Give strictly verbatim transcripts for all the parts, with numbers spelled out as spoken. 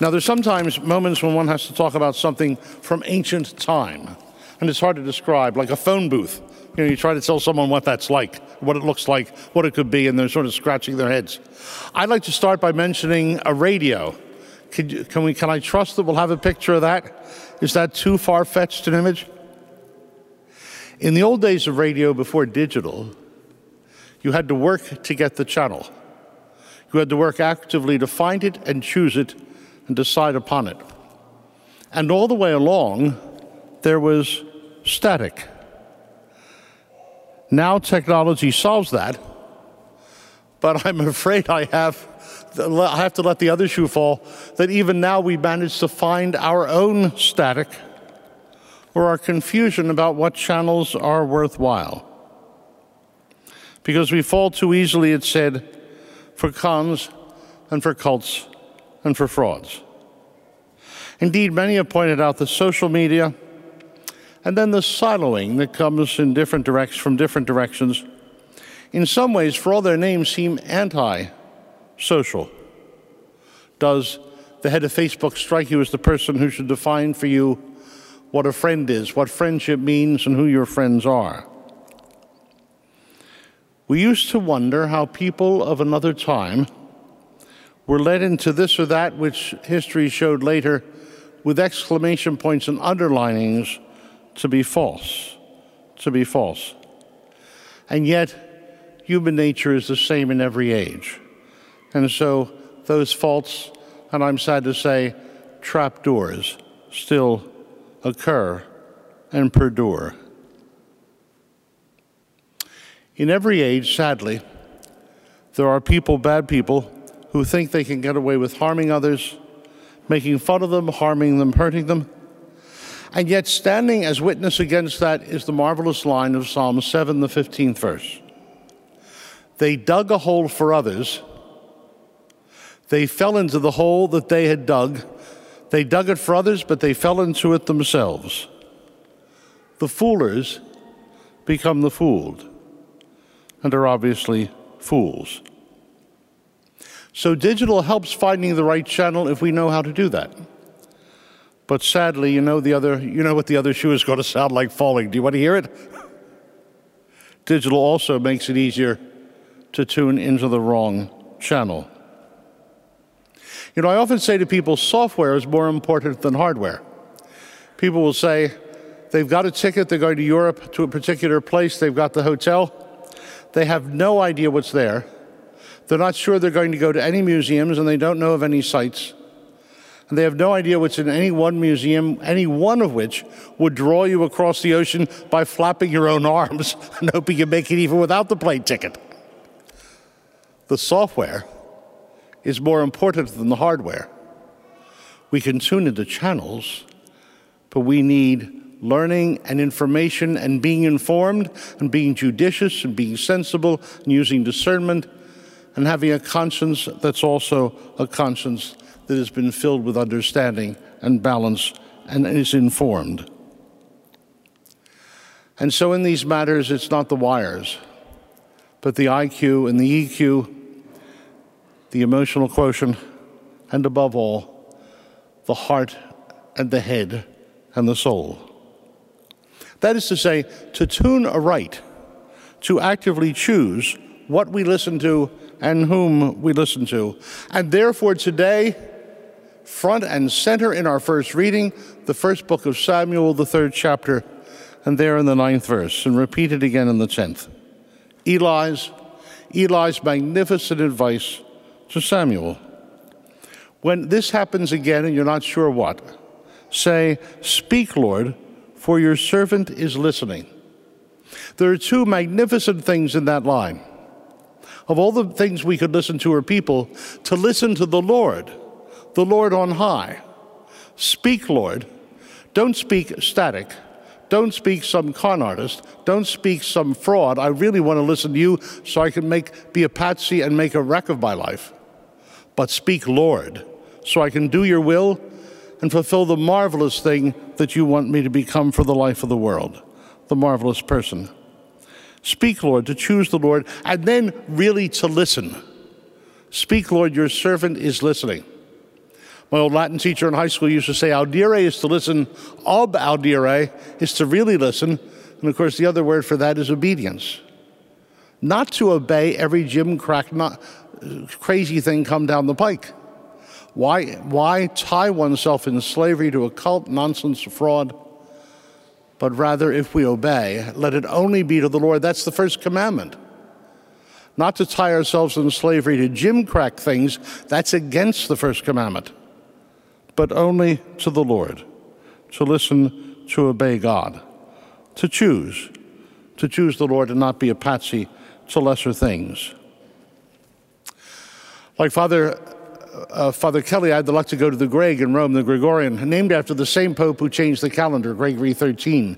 Now, there's sometimes moments when one has to talk about something from ancient time, and it's hard to describe, like a phone booth. You know, you try to tell someone what that's like, what it looks like, what it could be, and they're sort of scratching their heads. I'd like to start by mentioning a radio. Could you, can we? Can I trust that we'll have a picture of that? Is that too far-fetched an image? In the old days of radio, before digital, you had to work to get the channel. You had to work actively to find it and choose it and decide upon it. And all the way along, there was static. Now technology solves that, but I'm afraid I have, I have to let the other shoe fall, that even now we manage to find our own static or our confusion about what channels are worthwhile. Because we fall too easily, it said, for cons and for cults and for frauds. Indeed, many have pointed out that social media and then the siloing that comes in different directs, from different directions, in some ways, for all their names, seem anti-social. Does the head of Facebook strike you as the person who should define for you what a friend is, what friendship means, and who your friends are? We used to wonder how people of another time were led into this or that, which history showed later with exclamation points and underlinings, to be false, to be false. And yet, human nature is the same in every age. And so those faults, and I'm sad to say, trapdoors, still occur and perdure. In every age, sadly, there are people, bad people, who think they can get away with harming others, making fun of them, harming them, hurting them. And yet, standing as witness against that is the marvelous line of Psalm seven, the fifteenth verse. They dug a hole for others. They fell into the hole that they had dug. They dug it for others, but they fell into it themselves. The foolers become the fooled, and are obviously fools. So digital helps finding the right channel if we know how to do that. But sadly, you know the other, you know what the other shoe is going to sound like falling. Do you want to hear it? Digital also makes it easier to tune into the wrong channel. You know, I often say to people, software is more important than hardware. People will say, they've got a ticket, they're going to Europe, to a particular place, they've got the hotel. They have no idea what's there. They're not sure they're going to go to any museums, and they don't know of any sites. And they have no idea what's in any one museum, any one of which would draw you across the ocean by flapping your own arms and hoping you make it even without the plane ticket. The software is more important than the hardware. We can tune into channels, but we need learning and information and being informed and being judicious and being sensible and using discernment and having a conscience that's also a conscience that has been filled with understanding and balance and is informed. And so in these matters, it's not the wires, but the I Q and the E Q, the emotional quotient, and above all, the heart and the head and the soul. That is to say, to tune aright, to actively choose what we listen to and whom we listen to. And therefore today, front and center in our first reading, the first book of Samuel, the third chapter, and there in the ninth verse, and repeated again in the tenth. Eli's, Eli's magnificent advice to Samuel. When this happens again and you're not sure what, say, "Speak, Lord, for your servant is listening." There are two magnificent things in that line. Of all the things we could listen to, or people, to listen to the Lord, the Lord on high. Speak, Lord. Don't speak static. Don't speak some con artist. Don't speak some fraud. I really want to listen to you so I can make be a patsy and make a wreck of my life. But speak, Lord, so I can do your will and fulfill the marvelous thing that you want me to become for the life of the world, the marvelous person. Speak, Lord, to choose the Lord, and then really to listen. Speak, Lord, your servant is listening. My old Latin teacher in high school used to say, audire is to listen, ob audire is to really listen. And of course, the other word for that is obedience. Not to obey every Jim crack, not, crazy thing come down the pike. Why, why tie oneself in slavery to a cult, nonsense, fraud? But rather, if we obey, let it only be to the Lord. That's the first commandment. Not to tie ourselves in slavery to gimcrack things. That's against the first commandment. But only to the Lord, to listen, to obey God, to choose, to choose the Lord and not be a patsy to lesser things. Like Father uh, Father Kelly, I had the luck to go to the Greg in Rome, the Gregorian, named after the same Pope who changed the calendar, Gregory the thirteenth.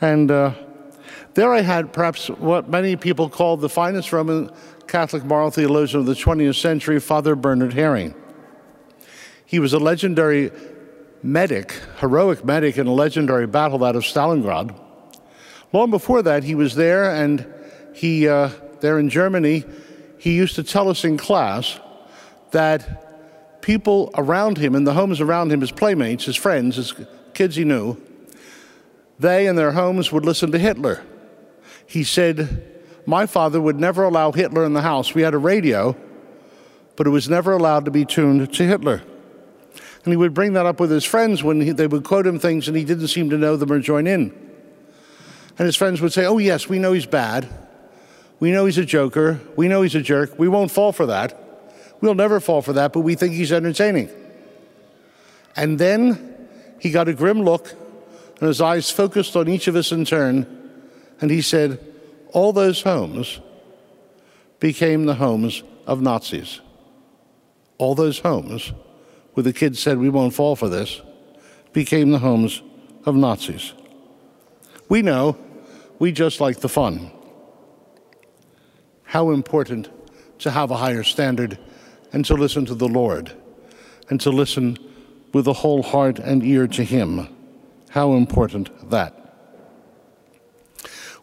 And uh, there I had perhaps what many people call the finest Roman Catholic moral theologian of the twentieth century, Father Bernard Herring. He was a legendary medic, heroic medic in a legendary battle out of Stalingrad. Long before that, he was there, and he, uh, there in Germany, he used to tell us in class that people around him, in the homes around him, his playmates, his friends, his kids he knew, they in their homes would listen to Hitler. He said, my father would never allow Hitler in the house. We had a radio, but it was never allowed to be tuned to Hitler. And he would bring that up with his friends when he, they would quote him things and he didn't seem to know them or join in. And his friends would say, oh yes, we know he's bad. We know he's a joker. We know he's a jerk. We won't fall for that. We'll never fall for that, but we think he's entertaining. And then he got a grim look and his eyes focused on each of us in turn. And he said, all those homes became the homes of Nazis. All those homes where the kids said, we won't fall for this, became the homes of Nazis. We know, we just like the fun. How important to have a higher standard and to listen to the Lord and to listen with a whole heart and ear to Him. How important that.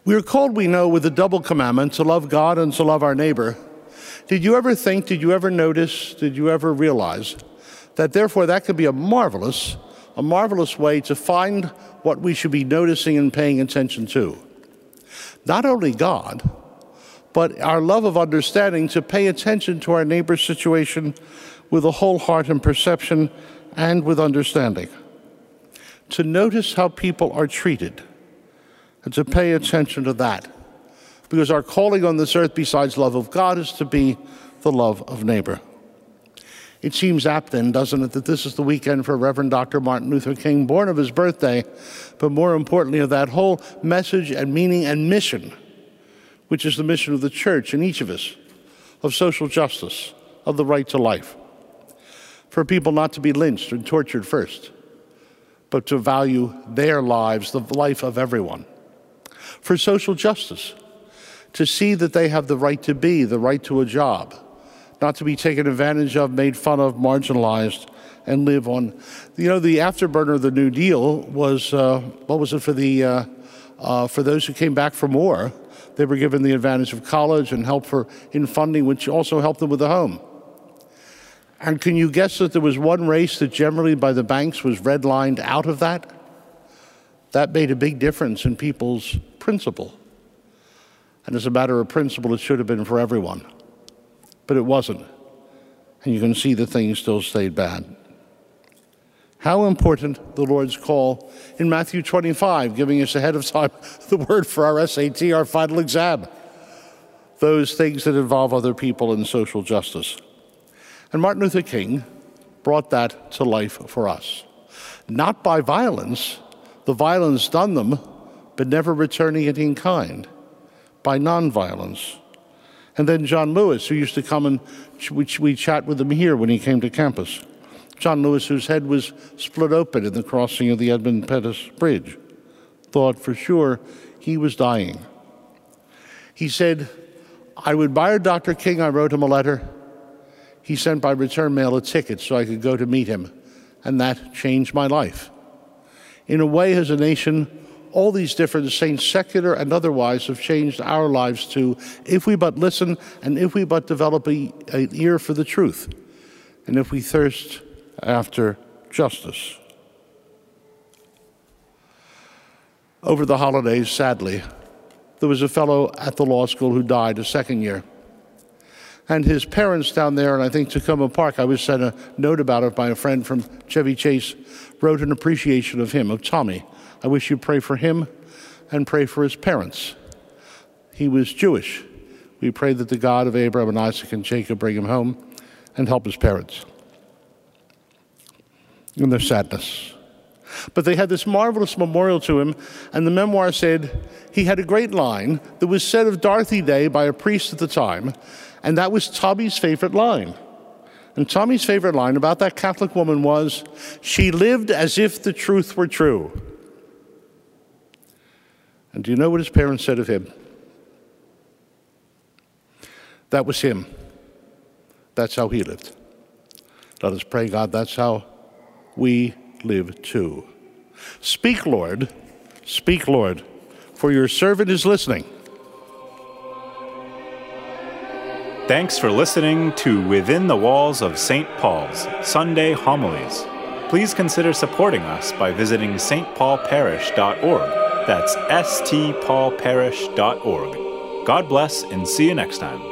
We are called, we know, with the double commandment to love God and to love our neighbor. Did you ever think, did you ever notice, did you ever realize that therefore that could be a marvelous, a marvelous way to find what we should be noticing and paying attention to? Not only God, but our love of understanding to pay attention to our neighbor's situation with a whole heart and perception and with understanding. To notice how people are treated and to pay attention to that. Because our calling on this earth besides love of God is to be the love of neighbor. It seems apt then, doesn't it, that this is the weekend for Reverend Doctor Martin Luther King, born of his birthday, but more importantly of that whole message and meaning and mission, which is the mission of the church and each of us, of social justice, of the right to life. For people not to be lynched and tortured first, but to value their lives, the life of everyone. For social justice, to see that they have the right to be, the right to a job, not to be taken advantage of, made fun of, marginalized, and live on. You know, the afterburner of the New Deal was, uh, what was it for the, uh, uh, for those who came back from war, they were given the advantage of college and help for, in funding, which also helped them with a home. And can you guess that there was one race that generally by the banks was redlined out of that? That made a big difference in people's principle. And as a matter of principle, it should have been for everyone. But it wasn't, and you can see the things still stayed bad. How important the Lord's call in Matthew twenty-five, giving us ahead of time the word for our S A T, our final exam, those things that involve other people and social justice. And Martin Luther King brought that to life for us. Not by violence, the violence done them, but never returning it in kind, by nonviolence. And then John Lewis, who used to come and we, we chat with him here when he came to campus. John Lewis, whose head was split open in the crossing of the Edmund Pettus Bridge, thought for sure he was dying. He said, I admired Doctor King. I wrote him a letter. He sent by return mail a ticket so I could go to meet him. And that changed my life. In a way, as a nation, all these different saints, secular and otherwise, have changed our lives too, if we but listen and if we but develop a, an ear for the truth, and if we thirst after justice. Over the holidays, sadly, there was a fellow at the law school who died a second year. And his parents down there, and I think Tacoma Park, I was sent a note about it by a friend from Chevy Chase, wrote an appreciation of him, of Tommy. I wish you'd pray for him and pray for his parents. He was Jewish. We pray that the God of Abraham and Isaac and Jacob bring him home and help his parents in their sadness. But they had this marvelous memorial to him, and the memoir said he had a great line that was said of Dorothy Day by a priest at the time, and that was Tommy's favorite line. And Tommy's favorite line about that Catholic woman was, "She lived as if the truth were true." And do you know what his parents said of him? That was him. That's how he lived. Let us pray, God, that's how we live too. Speak, Lord, speak, Lord, for your servant is listening. Thanks for listening to Within the Walls of Saint Paul's Sunday Homilies. Please consider supporting us by visiting s t paul parish dot org. That's s t paul parish dot org. God bless and see you next time.